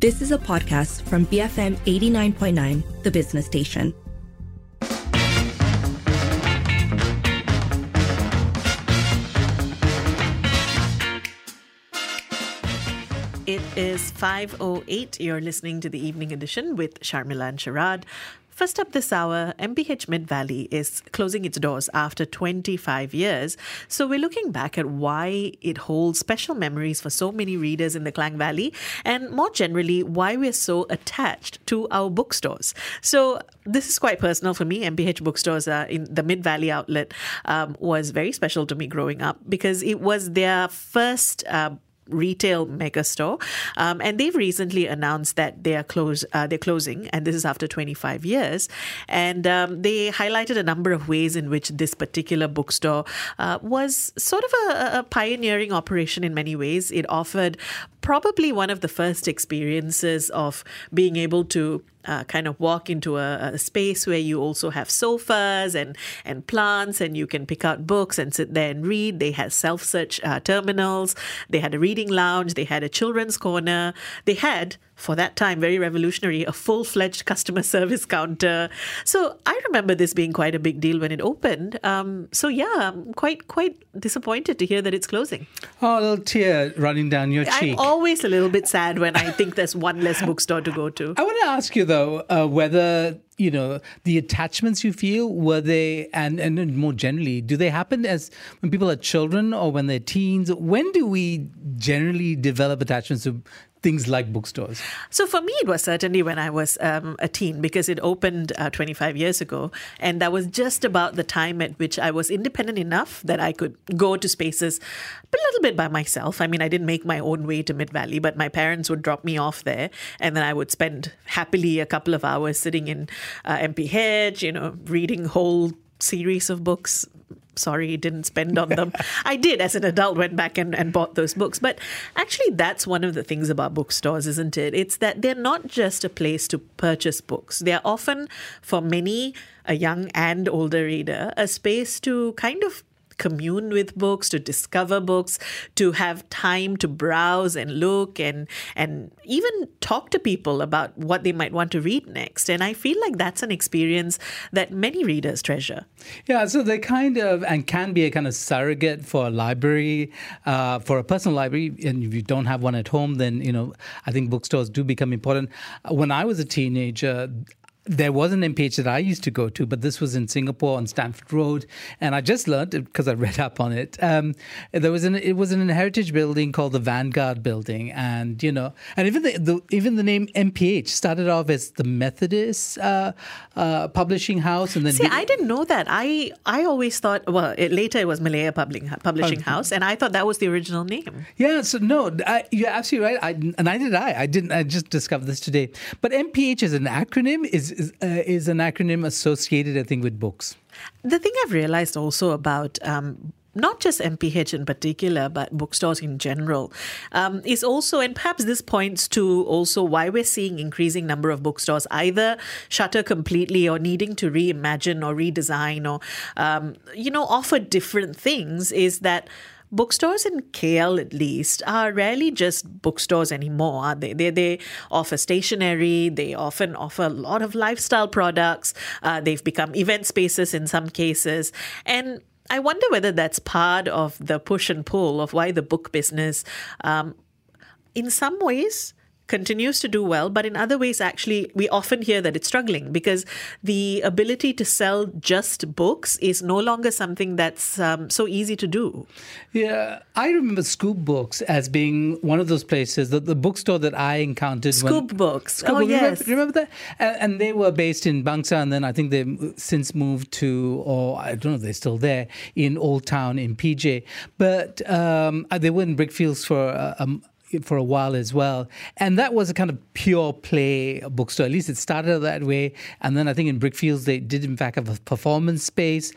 This is a podcast from BFM 89.9, The Business Station. It is 5:08. You're listening to the evening edition with Sharmila and Sharad. First up this hour, MPH Mid-Valley is closing its doors after 25 years. So we're looking back at why it holds special memories for so many readers in the Klang Valley and more generally, why we're so attached to our bookstores. So this is quite personal for me. MPH Bookstores in the Mid-Valley outlet was very special to me growing up because it was their first retail mega store, and they've recently announced that they are they're closing, and this is after 25 years. And they highlighted a number of ways in which this particular bookstore was sort of a pioneering operation in many ways. It offered probably one of the first experiences of being able to kind of walk into a space where you also have sofas and plants, and you can pick out books and sit there and read. They had self-search terminals. They had a reading lounge. They had a children's corner. They had, for that time, very revolutionary, a full-fledged customer service counter. So I remember this being quite a big deal when it opened. I'm quite disappointed to hear that it's closing. Oh, a little tear running down your cheek. I'm always a little bit sad when I think there's one less bookstore to go to. I want to ask you, though, whether, you know, the attachments you feel, were they, and more generally, do they happen as when people are children or when they're teens? When do we generally develop attachments to things like bookstores? So for me, it was certainly when I was a teen, because it opened 25 years ago. And that was just about the time at which I was independent enough that I could go to spaces but a little bit by myself. I mean, I didn't make my own way to Mid-Valley, but my parents would drop me off there. And then I would spend happily a couple of hours sitting in MPH, you know, reading whole series of books. Sorry, didn't spend on them. I did, as an adult, went back and bought those books. But actually, that's one of the things about bookstores, isn't it? It's that they're not just a place to purchase books. They're often, for many, a young and older reader, a space to kind of commune with books, to discover books, to have time to browse and look and even talk to people about what they might want to read next. And I feel like that's an experience that many readers treasure. Yeah, so they kind of, and can be a kind of surrogate for a library, for a personal library. And if you don't have one at home, then, you know, I think bookstores do become important. When I was a teenager, there was an MPH that I used to go to, but this was in Singapore on Stamford Road. And I just learned, because I read up on it, it was an heritage building called the Vanguard Building. And, you know, and even the name MPH started off as the Methodist Publishing House. And then I didn't know that. I always thought, later it was Malaya Publishing House. And I thought that was the original name. Yeah, so no, you're absolutely right. I just discovered this today. But MPH is an acronym, is an acronym associated, I think, with books. The thing I've realized also about not just MPH in particular, but bookstores in general, is also, and perhaps this points to also why we're seeing increasing number of bookstores either shutter completely or needing to reimagine or redesign or, offer different things, is that bookstores in KL, at least, are rarely just bookstores anymore, are they? They offer stationery. They often offer a lot of lifestyle products. They've become event spaces in some cases. And I wonder whether that's part of the push and pull of why the book business, in some ways, continues to do well, but in other ways, actually, we often hear that it's struggling because the ability to sell just books is no longer something that's so easy to do. Yeah, I remember Scoop Books as being one of those places, the bookstore that I encountered. Scoop Books, yes. Remember that? And they were based in Bangsa, and then I think they've since moved to, or I don't know if they're still there, in Old Town in PJ. But they were in Brickfields for a while as well. And that was a kind of pure play bookstore. At least it started that way. And then I think in Brickfields, they did in fact have a performance space.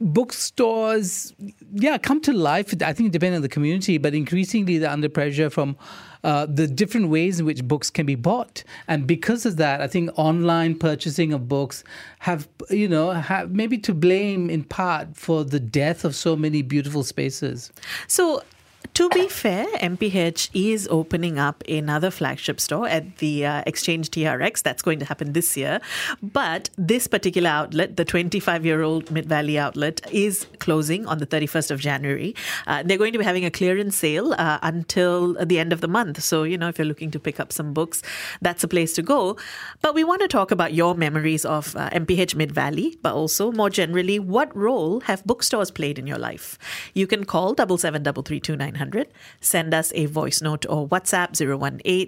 Bookstores, come to life, I think, depending on the community, but increasingly they're under pressure from the different ways in which books can be bought. And because of that, I think online purchasing of books have maybe to blame in part for the death of so many beautiful spaces. So To be fair, MPH is opening up another flagship store at the Exchange TRX. That's going to happen this year. But this particular outlet, the 25-year-old Mid Valley outlet, is closing on the 31st of January. They're going to be having a clearance sale until the end of the month. So, you know, if you're looking to pick up some books, that's a place to go. But we want to talk about your memories of MPH Mid Valley, but also more generally, what role have bookstores played in your life? You can call 77332900. Send us a voice note or WhatsApp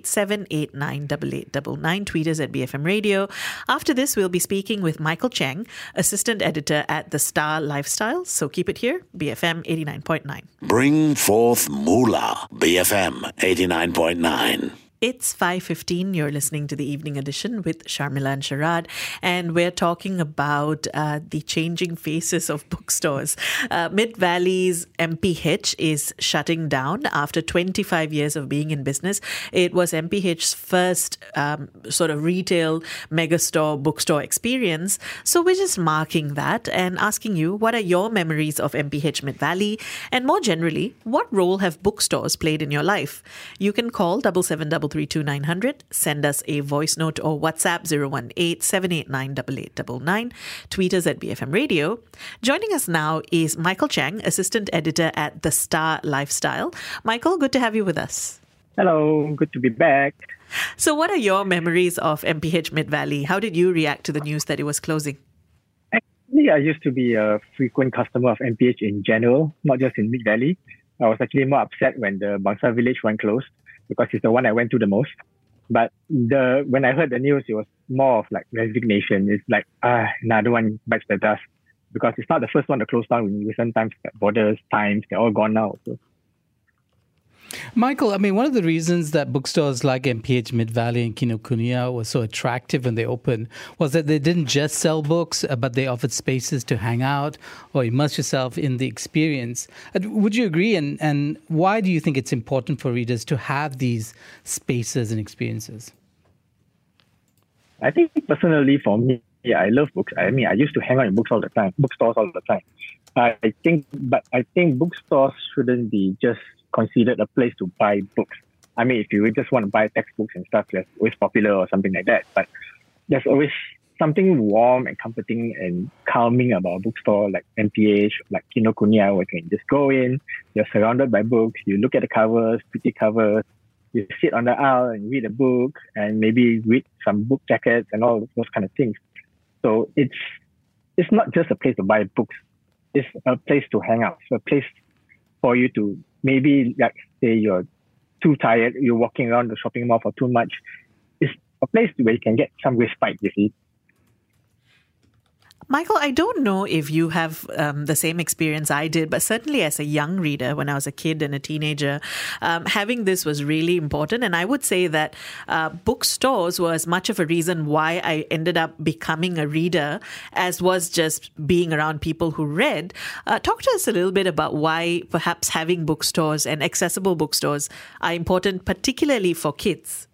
018-789-8899. Tweet us at BFM Radio. After this, we'll be speaking with Micheal Cheang, assistant editor at The Star Lifestyle. So keep it here, BFM 89.9. Bring forth moolah, BFM 89.9. It's 5:15. You're listening to the Evening Edition with Sharmila and Sharad, and we're talking about the changing faces of bookstores. Mid Valley's MPH is shutting down after 25 years of being in business. It was MPH's first sort of retail megastore bookstore experience. So we're just marking that and asking you, what are your memories of MPH Mid Valley? And more generally, what role have bookstores played in your life? You can call 77332900, send us a voice note or WhatsApp 018-789-8899, tweet us at BFM Radio. Joining us now is Micheal Cheang, assistant editor at The Star Lifestyle. Micheal, good to have you with us. Hello, good to be back. So what are your memories of MPH Mid Valley? How did you react to the news that it was closing? Actually, I used to be a frequent customer of MPH in general, not just in Mid Valley. I was actually more upset when the Bangsa Village one closed, because it's the one I went to the most. But when I heard the news, it was more of like resignation. It's like, another one bites the dust, because it's not the first one to close down in recent times. Like Borders, Times, they're all gone now. So. Micheal, I mean, one of the reasons that bookstores like MPH Mid Valley and Kinokuniya were so attractive when they opened was that they didn't just sell books, but they offered spaces to hang out or immerse yourself in the experience. Would you agree? And why do you think it's important for readers to have these spaces and experiences? I think personally for me, I love books. I mean, I used to hang out in bookstores all the time. I think bookstores shouldn't be just considered a place to buy books. I mean, if you just want to buy textbooks and stuff, there's always Popular or something like that. But there's always something warm and comforting and calming about a bookstore like MPH, like Kinokuniya, where you can just go in, you're surrounded by books, you look at the covers, pretty covers, you sit on the aisle and read a book and maybe read some book jackets and all those kind of things. So it's not just a place to buy books. It's a place to hang out. It's a place for you to maybe, like, say you're too tired, you're walking around the shopping mall for too much. It's a place where you can get some respite, you see. Micheal, I don't know if you have the same experience I did, but certainly as a young reader, when I was a kid and a teenager, having this was really important. And I would say that bookstores were as much of a reason why I ended up becoming a reader as was just being around people who read. Talk to us a little bit about why perhaps having bookstores and accessible bookstores are important, particularly for kids.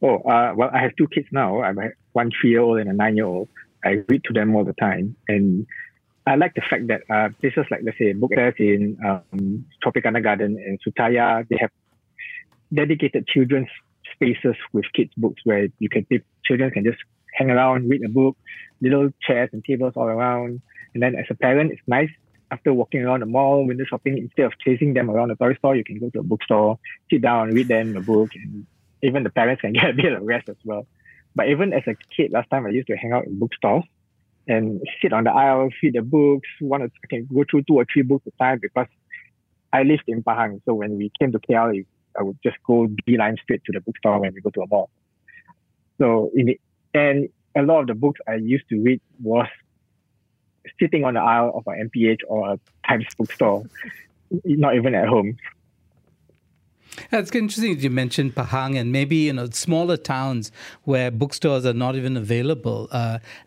Well, I have two kids now. I have one 3-year-old and a 9-year-old. I read to them all the time. And I like the fact that places like, let's say, book fairs in Tropicana Garden and Sutaya, they have dedicated children's spaces with kids' books where you can children can just hang around, read a book, little chairs and tables all around. And then as a parent, it's nice. After walking around the mall, window shopping, instead of chasing them around the toy store, you can go to a bookstore, sit down, read them a book, and even the parents can get a bit of rest as well. But even as a kid, last time I used to hang out in bookstores and sit on the aisle, read the books. I can go through 2 or 3 books a time because I lived in Pahang. So when we came to KL, I would just go beeline straight to the bookstore when we go to a mall. So and a lot of the books I used to read was sitting on the aisle of an MPH or a Times bookstore, not even at home. It's interesting that you mentioned Pahang and maybe, you know, smaller towns where bookstores are not even available,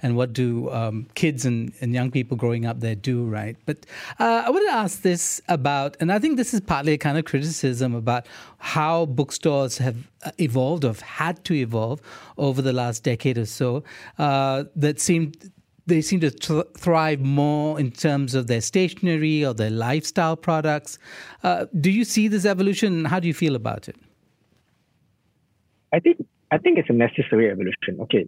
and what do kids and young people growing up there do, right? But I want to ask this about, and I think this is partly a kind of criticism about how bookstores have evolved or had to evolve over the last decade or so, that seemed they seem to thrive more in terms of their stationery or their lifestyle products. Do you see this evolution? How do you feel about it? I think it's a necessary evolution. Okay,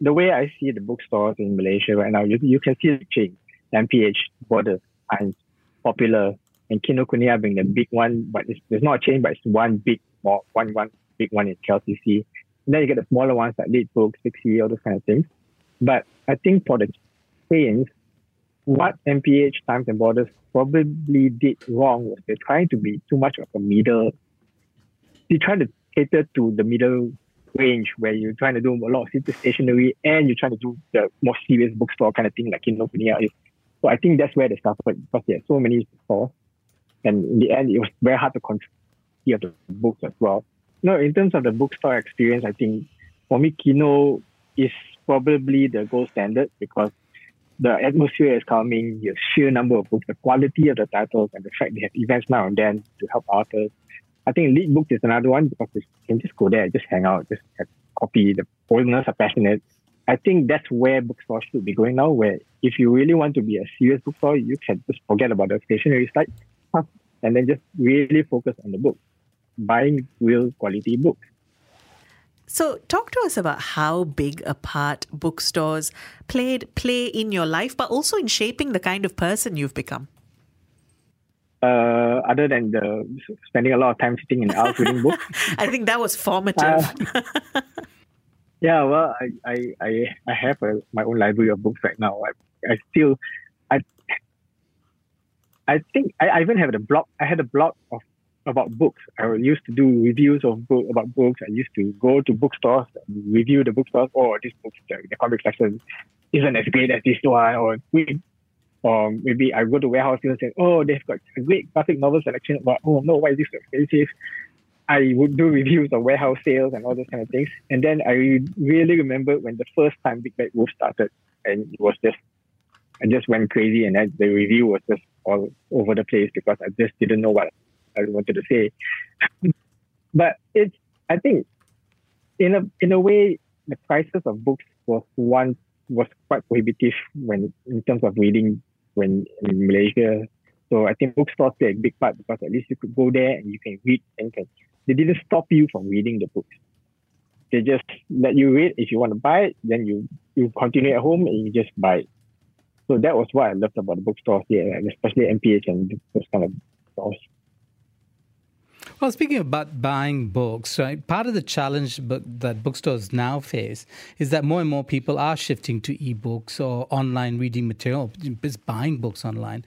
the way I see the bookstores in Malaysia right now, you can see the chain, MPH, Borders, and Popular, and Kinokuniya being the big one. But there's not a chain, but it's one big one in KLCC. And then you get the smaller ones like Lead Books, 6E, all those kind of things. But I think for the chains, what MPH Times and Borders probably did wrong was they're trying to be too much of a middle. They're trying to cater to the middle range where you're trying to do a lot of stationery and you're trying to do the more serious bookstore kind of thing like Kinokuniya is. So I think that's where they suffered because there are so many stores. And in the end, it was very hard to control the books as well. No, in terms of the bookstore experience, I think for me, Kino is probably the gold standard because the atmosphere is calming, the sheer number of books, the quality of the titles, and the fact they have events now and then to help authors. I think Lead Books is another one because you can just go there, just hang out, just have coffee. The owners are passionate. I think that's where bookstores should be going now, where if you really want to be a serious bookstore, you can just forget about the stationery side and then just really focus on the book, buying real quality books. So talk to us about how big a part bookstores play in your life, but also in shaping the kind of person you've become. Other than spending a lot of time sitting in the house reading books. I think that was formative. Yeah, well, I have my own library of books right now. I even have a blog. I had a blog about books. I used to do reviews about books. I used to go to bookstores, review the bookstores. Oh, this book, the comic section isn't as great as this one, or maybe I go to warehouses and say, oh, they've got a great graphic novel selection, but oh no, why is this so expensive? I would do reviews of warehouse sales and all those kind of things. And then I really remember when the first time Big Bad Wolf started, and it was just, I just went crazy, and the review was just all over the place because I just didn't know what I wanted to say. But it's, I think, in a way, the prices of books was quite prohibitive in terms of reading in Malaysia. So I think bookstores play a big part because at least you could go there and you can read and they didn't stop you from reading the books. They just let you read. If you want to buy it, then you continue at home and you just buy it. So that was what I loved about the bookstores here, and especially MPH and those kind of stores. Well, speaking about buying books, right? Part of the challenge that bookstores now face is that more and more people are shifting to ebooks or online reading material, just buying books online.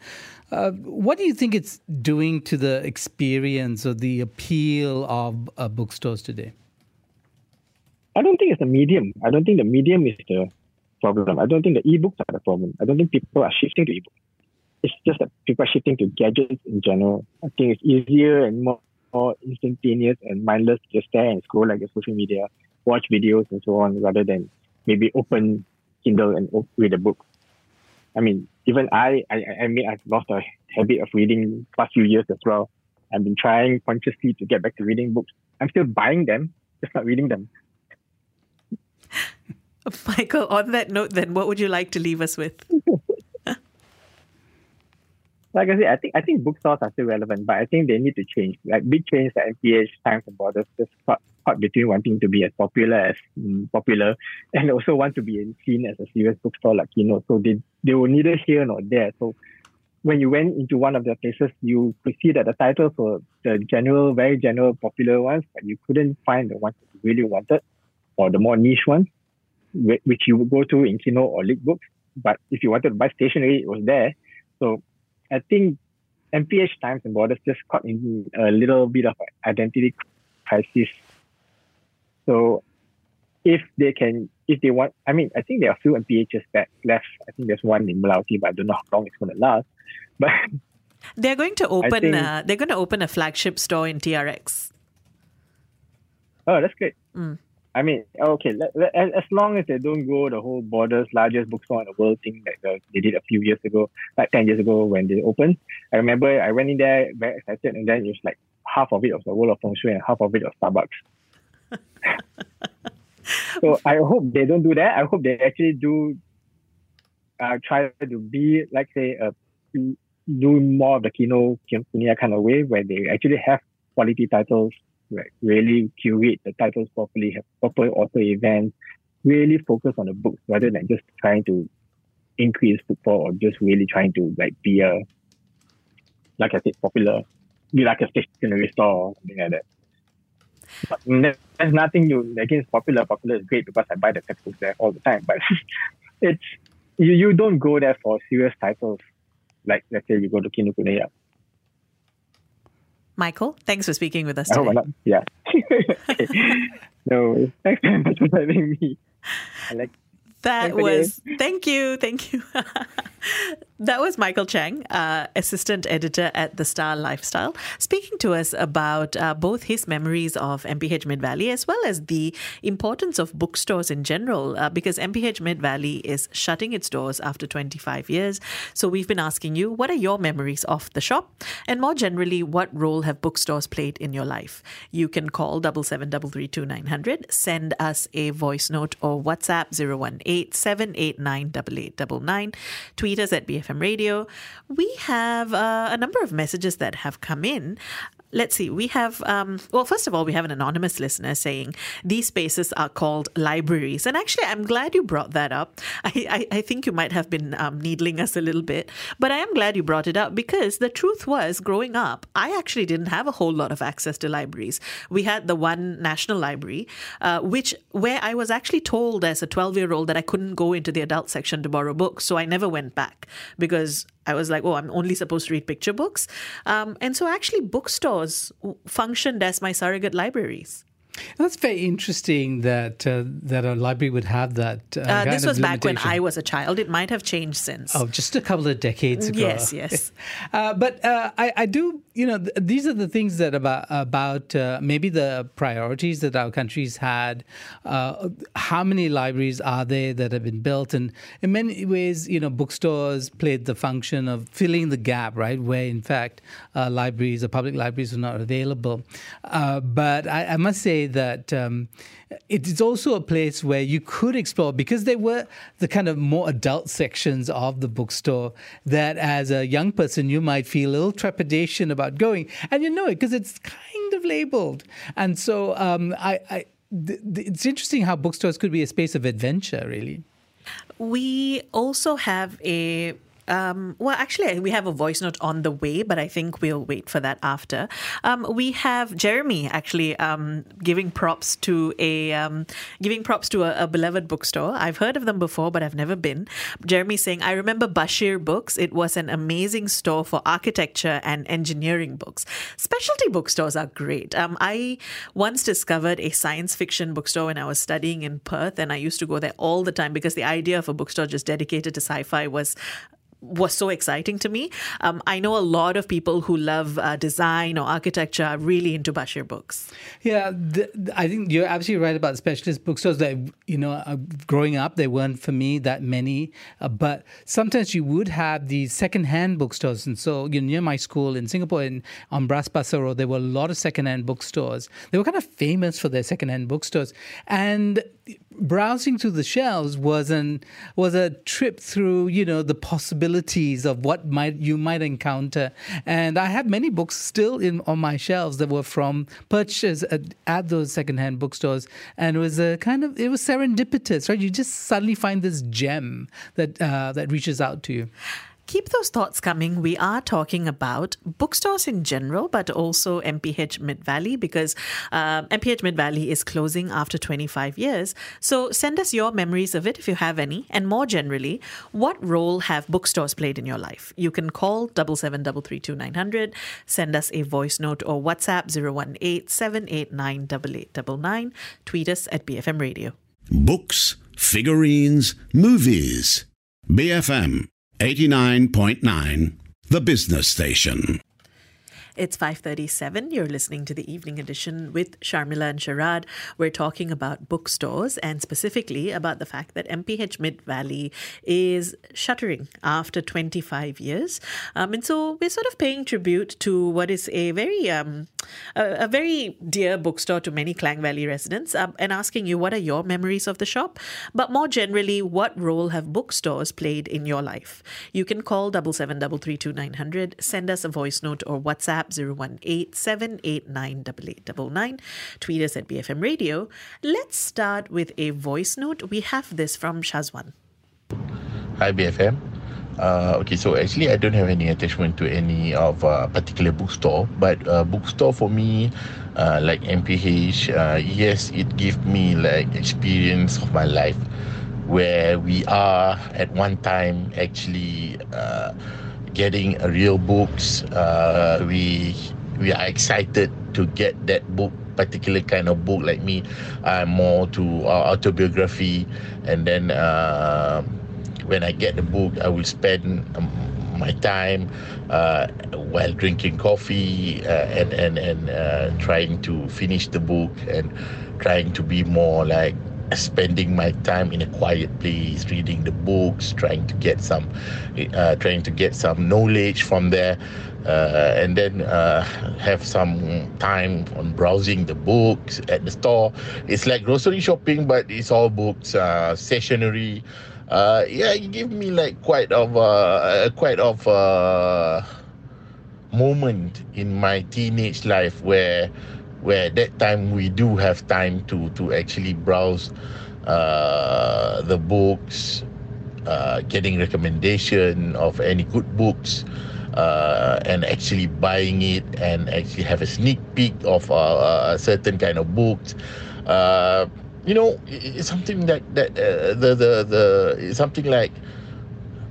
What do you think it's doing to the experience or the appeal of bookstores today? I don't think it's the medium. I don't think the medium is the problem. I don't think the ebooks are the problem. I don't think people are shifting to ebooks. It's just that people are shifting to gadgets in general. I think it's easier and more instantaneous and mindless to just stare and scroll like your social media, watch videos and so on, rather than maybe open Kindle and read a book. I mean, even I mean, I've lost a habit of reading past few years as well. I've been trying consciously to get back to reading books. I'm still buying them, just not reading them. Michael, on that note then, what would you like to leave us with? Like I said, I think bookstores are still relevant, but I think they need to change. Like big change that MPH Times and Borders just caught between wanting to be as popular as Popular, and also want to be seen as a serious bookstore like Kino. So they were neither here nor there. So when you went into one of their places, you could see that the titles were the general, very general, popular ones, but you couldn't find the ones that you really wanted, or the more niche ones, which you would go to in Kino or Lead Books. But if you wanted to buy stationery, it was there. So I think MPH Times and Borders just caught in a little bit of identity crisis. So I think there are a few MPHs left. I think there's one in Melati, but I don't know how long it's going to last. But they're going to open. They're going to open a flagship store in TRX. Oh, that's great. Mm. I mean, okay, as long as they don't go the whole Borders, largest bookstore in the world thing that they did a few years ago, like 10 years ago when they opened. I remember I went in there very excited, and then it was like half of it was the world of feng shui and half of it was Starbucks. So I hope they don't do that. I hope they actually do try to be, like, say, do more of the Kinokuniya kind of way, where they actually have quality titles, right? Really curate the titles properly, have proper author events, really focus on the books rather than just trying to increase footfall or just really trying to, like, be a, like I said, popular, be like a stationery store or something like that. But there's nothing new against Popular. Popular is great because I buy the textbooks there all the time. But it's you don't go there for serious titles. Like, let's say you go to Kinokuniya. Michael, thanks for speaking with us today. Yeah. No, thanks very much for having me. Thank you. That was Micheal Cheang, assistant editor at The Star Lifestyle, speaking to us about both his memories of MPH Mid-Valley as well as the importance of bookstores in general, because MPH Mid-Valley is shutting its doors after 25 years. So we've been asking you, what are your memories of the shop? And more generally, what role have bookstores played in your life? You can call 77332900, send us a voice note or WhatsApp 018-789-8899, tweet us at BFM Radio. We have a number of messages that have come in. Let's see. We have, well, first of all, we have an anonymous listener saying these spaces are called libraries. And actually, I'm glad you brought that up. I think you might have been needling us a little bit, but I am glad you brought it up because the truth was, growing up, I actually didn't have a whole lot of access to libraries. We had the one national library, where I was actually told as a 12-year-old that I couldn't go into the adult section to borrow books. So I never went back because I was like, oh, I'm only supposed to read picture books. And so actually bookstores functioned as my surrogate libraries. That's very interesting that a library would have that kind of limitation. This was back when I was a child. It might have changed since. Oh, just a couple of decades ago. Yes. But I do, these are the things that about maybe the priorities that our countries had. How many libraries are there that have been built? And in many ways, bookstores played the function of filling the gap, right, where, in fact, libraries or public libraries were not available. But I must say that it is also a place where you could explore, because they were the kind of more adult sections of the bookstore that as a young person you might feel a little trepidation about going, and you know it because it's kind of labeled. And so it's interesting how bookstores could be a space of adventure, really. We also have a we have a voice note on the way, but I think we'll wait for that after. We have Jeremy actually giving props to a beloved bookstore. I've heard of them before, but I've never been. Jeremy saying, I remember Bashir Books. It was an amazing store for architecture and engineering books. Specialty bookstores are great. I once discovered a science fiction bookstore when I was studying in Perth, and I used to go there all the time because the idea of a bookstore just dedicated to sci-fi was so exciting to me. I know a lot of people who love design or architecture are really into Bashir Books. Yeah, I think you're absolutely right about specialist bookstores. That, growing up, they weren't for me that many. But sometimes you would have these second-hand bookstores. And so near my school in Singapore, in Ambras Pasaro, there were a lot of second-hand bookstores. They were kind of famous for their second-hand bookstores. And browsing through the shelves was a trip through, the possibilities of what you might encounter. And I have many books still on my shelves that were from purchases at those secondhand bookstores. And it was serendipitous, right? You just suddenly find this gem that reaches out to you. Keep those thoughts coming. We are talking about bookstores in general, but also MPH Mid-Valley, because MPH Mid-Valley is closing after 25 years. So send us your memories of it if you have any. And more generally, what role have bookstores played in your life? You can call 77332900, send us a voice note or WhatsApp 018-789-8899, tweet us at BFM Radio. Books, figurines, movies. BFM 89.9, The Business Station. It's 5:37. You're listening to the Evening Edition with Sharmila and Sharad. We're talking about bookstores and specifically about the fact that MPH Mid-Valley is shuttering after 25 years. And so we're sort of paying tribute to what is a very dear bookstore to many Klang Valley residents, and asking you, what are your memories of the shop? But more generally, what role have bookstores played in your life? You can call 77332900, send us a voice note or WhatsApp 018-789-8899, tweet us at BFM Radio. Let's start with a voice note. We have this from Shazwan. Hi BFM. Okay, so actually I don't have any attachment to any of particular bookstore, but bookstore for me, like MPH, yes, it gave me like experience of my life where we are at one time actually getting real books. We are excited to get that book, particular kind of book. Like me, I'm more to autobiography, and then when I get the book, I will spend my time while drinking coffee and trying to finish the book and trying to be more like spending my time in a quiet place, reading the books, trying to get some knowledge from there, and then have some time on browsing the books at the store. It's like grocery shopping, but it's all books, stationery. Yeah, it gave me like quite of a moment in my teenage life where that time we do have time to actually browse the books, getting recommendation of any good books, and actually buying it and actually have a sneak peek of a certain kind of books. You know, it's something it's something like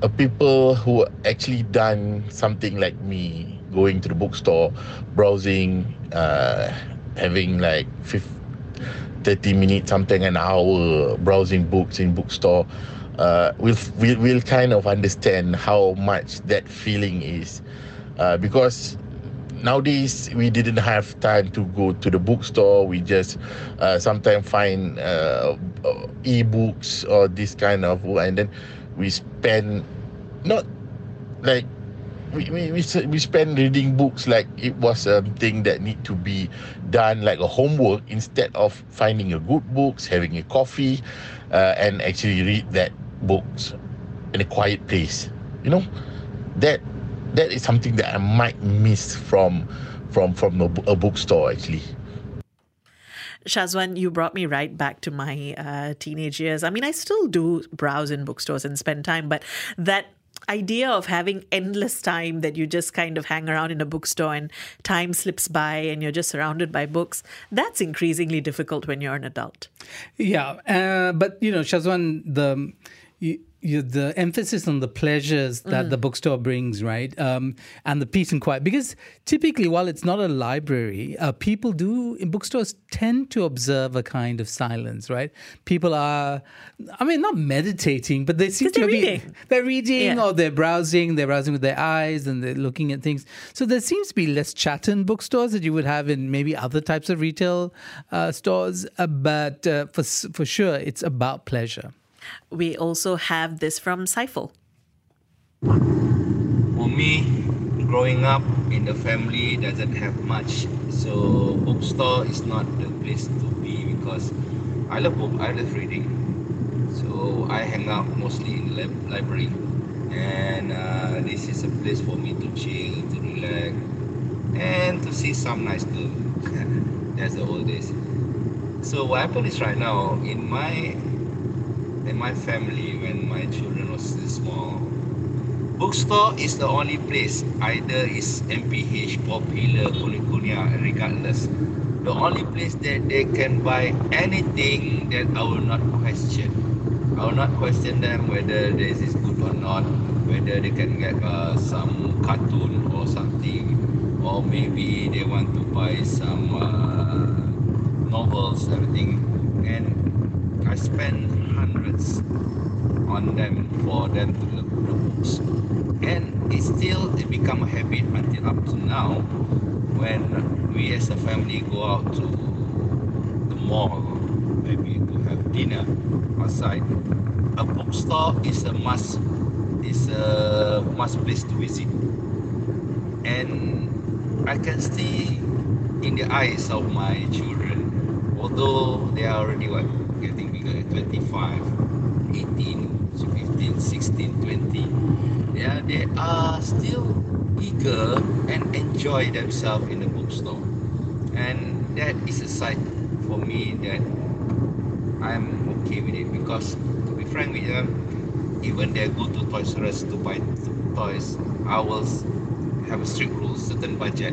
a people who actually done something like me, going to the bookstore, browsing, having like 30 minutes, something an hour, browsing books in bookstore. We'll kind of understand how much that feeling is, because nowadays we didn't have time to go to the bookstore. We just sometimes find e-books or this kind of, and then we spend not like we spend reading books like it was something that need to be done like a homework, instead of finding a good books, having a coffee, and actually read that books in a quiet place. You know, that is something that I might miss from a bookstore, actually. Shazwan, you brought me right back to my teenage years. I mean, I still do browse in bookstores and spend time, but that idea of having endless time that you just kind of hang around in a bookstore and time slips by and you're just surrounded by books, that's increasingly difficult when you're an adult. Yeah, but you know, Shazwan, the emphasis on the pleasures that the bookstore brings, right? And the peace and quiet. Because typically, while it's not a library, people do, in bookstores, tend to observe a kind of silence, right? People are, I mean, not meditating, but they seem to be... They're reading, yeah. Or they're browsing with their eyes and they're looking at things. So there seems to be less chatter in bookstores that you would have in maybe other types of retail stores. But for sure, it's about pleasure. We also have this from Sifel. For me, growing up in a family doesn't have much, so bookstore is not the place to be, because I love book, I love reading. So I hang out mostly in the library, and this is a place for me to chill, to relax, and to see some nice books. That's the old days. So what happened is right now in my family, when my children was small, bookstore is the only place. Either is MPH, Popular, Kinokuniya, regardless, the only place that they can buy anything that I will not question. I will not question them whether this is good or not, whether they can get some cartoon or something, or maybe they want to buy some novels, everything. And I I spent hundreds on them for them to look for the books. And it still become a habit until up to now, when we as a family go out to the mall, maybe to have dinner outside. A bookstore is a must. Is a must place to visit. And I can see in the eyes of my children, although they are already what, getting bigger, 25, 18, 15, 16, 20, yeah, they are still eager and enjoy themselves in the bookstore. And that is a sight for me that I'm okay with it, because to be frank with them, even they go to Toys R Us to buy toys, I will have a strict rule, certain budget,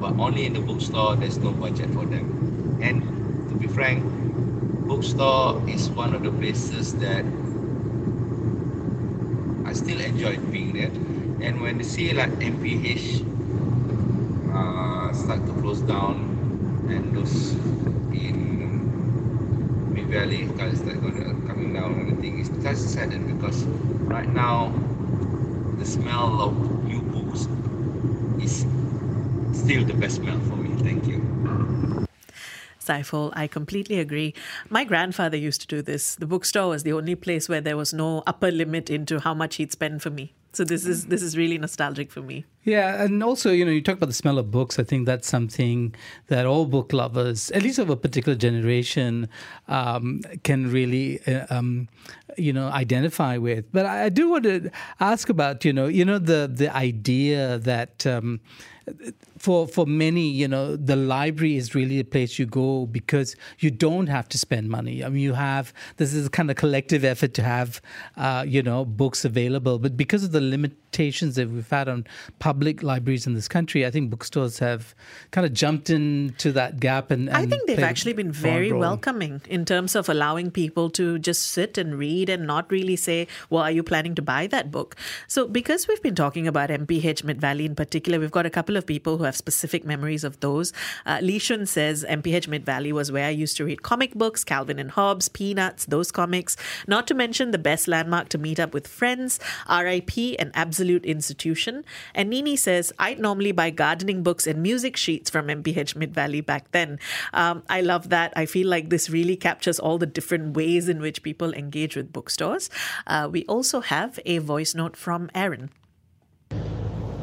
but only in the bookstore there's no budget for them. And to be frank, bookstore is one of the places that I still enjoy being there. And when they see like MPH start to close down, and those in Mid Valley guys that gonna coming down and everything, it's just saddened, because right now the smell of new books is still the best smell for me. Thank you. Sifel, I completely agree. My grandfather used to do this. The bookstore was the only place where there was no upper limit into how much he'd spend for me. So this is really nostalgic for me. Yeah, and also, you know, you talk about the smell of books. I think that's something that all book lovers, at least of a particular generation, can really, you know, identify with. But I do want to ask about, you know, the idea that for many, you know, the library is really a place you go because you don't have to spend money. I mean, this is a kind of collective effort to have, you know, books available. But because of the limitations that we've had on public libraries in this country, I think bookstores have kind of jumped into that gap. And I think they've actually been very welcoming in terms of allowing people to just sit and read and not really say, well, are you planning to buy that book? So because we've been talking about MPH Mid Valley in particular, we've got a couple of people who have specific memories of those. Lee Shun says MPH Mid Valley was where I used to read comic books, Calvin and Hobbes, Peanuts, those comics, not to mention the best landmark to meet up with friends, RIP, an absolute institution. And Nini says, I'd normally buy gardening books and music sheets from MPH Mid Valley back then. I love that. I feel like this really captures all the different ways in which people engage with bookstores. We also have a voice note from Aaron.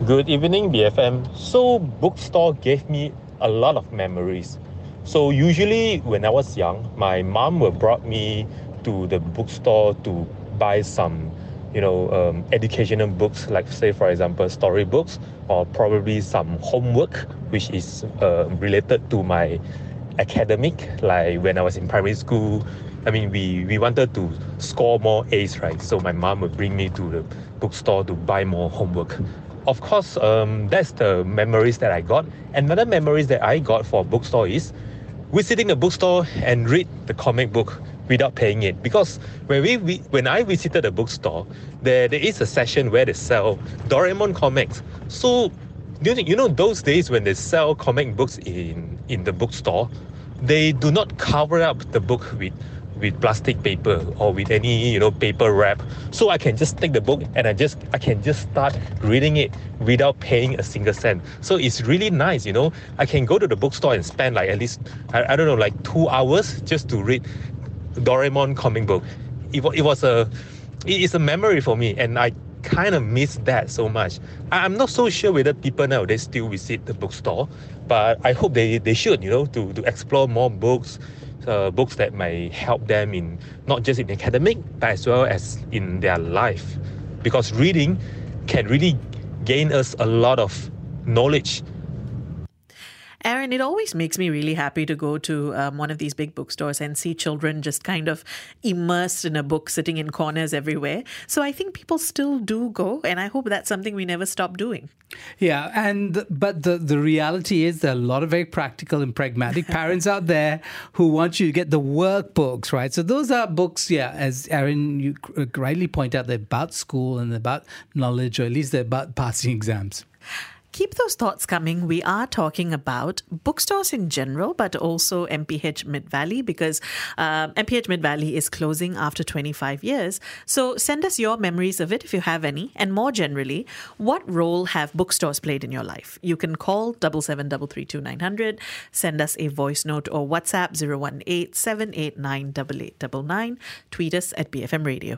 Good evening, BFM. So bookstore gave me a lot of memories. So usually when I was young, my mom would brought me to the bookstore to buy some, you know, educational books, like say for example storybooks, or probably some homework which is related to my academic. Like when I was in primary school, I mean we wanted to score more A's, right? So my mom would bring me to the bookstore to buy more homework. Of course, that's the memories that I got. Another memories that I got for bookstore is visiting the bookstore and read the comic book without paying it, because when I visited the bookstore, there is a section where they sell Doraemon comics. So you know those days when they sell comic books in the bookstore, they do not cover up the book with plastic paper or with any, you know, paper wrap. So I can just take the book and I can just start reading it without paying a single cent. So it's really nice, you know. I can go to the bookstore and spend like at least, I don't know, like 2 hours just to read Doraemon comic book. It is a memory for me, and I kind of miss that so much. I'm not so sure whether people nowadays still visit the bookstore, but I hope they should, you know, to explore more books, books that may help them in not just in academic but as well as in their life, because reading can really gain us a lot of knowledge. Aaron, it always makes me really happy to go to one of these big bookstores and see children just kind of immersed in a book, sitting in corners everywhere. So I think people still do go, and I hope that's something we never stop doing. Yeah, but the reality is there are a lot of very practical and pragmatic parents out there who want you to get the workbooks, right? So those are books, yeah, as Aaron, you rightly point out, they're about school and they're about knowledge, or at least they're about passing exams. Keep those thoughts coming. We are talking about bookstores in general, but also MPH Mid-Valley, because MPH Mid-Valley is closing after 25 years. So send us your memories of it if you have any. And more generally, what role have bookstores played in your life? You can call 77332900, send us a voice note or WhatsApp 018-789-8899, tweet us at BFM Radio.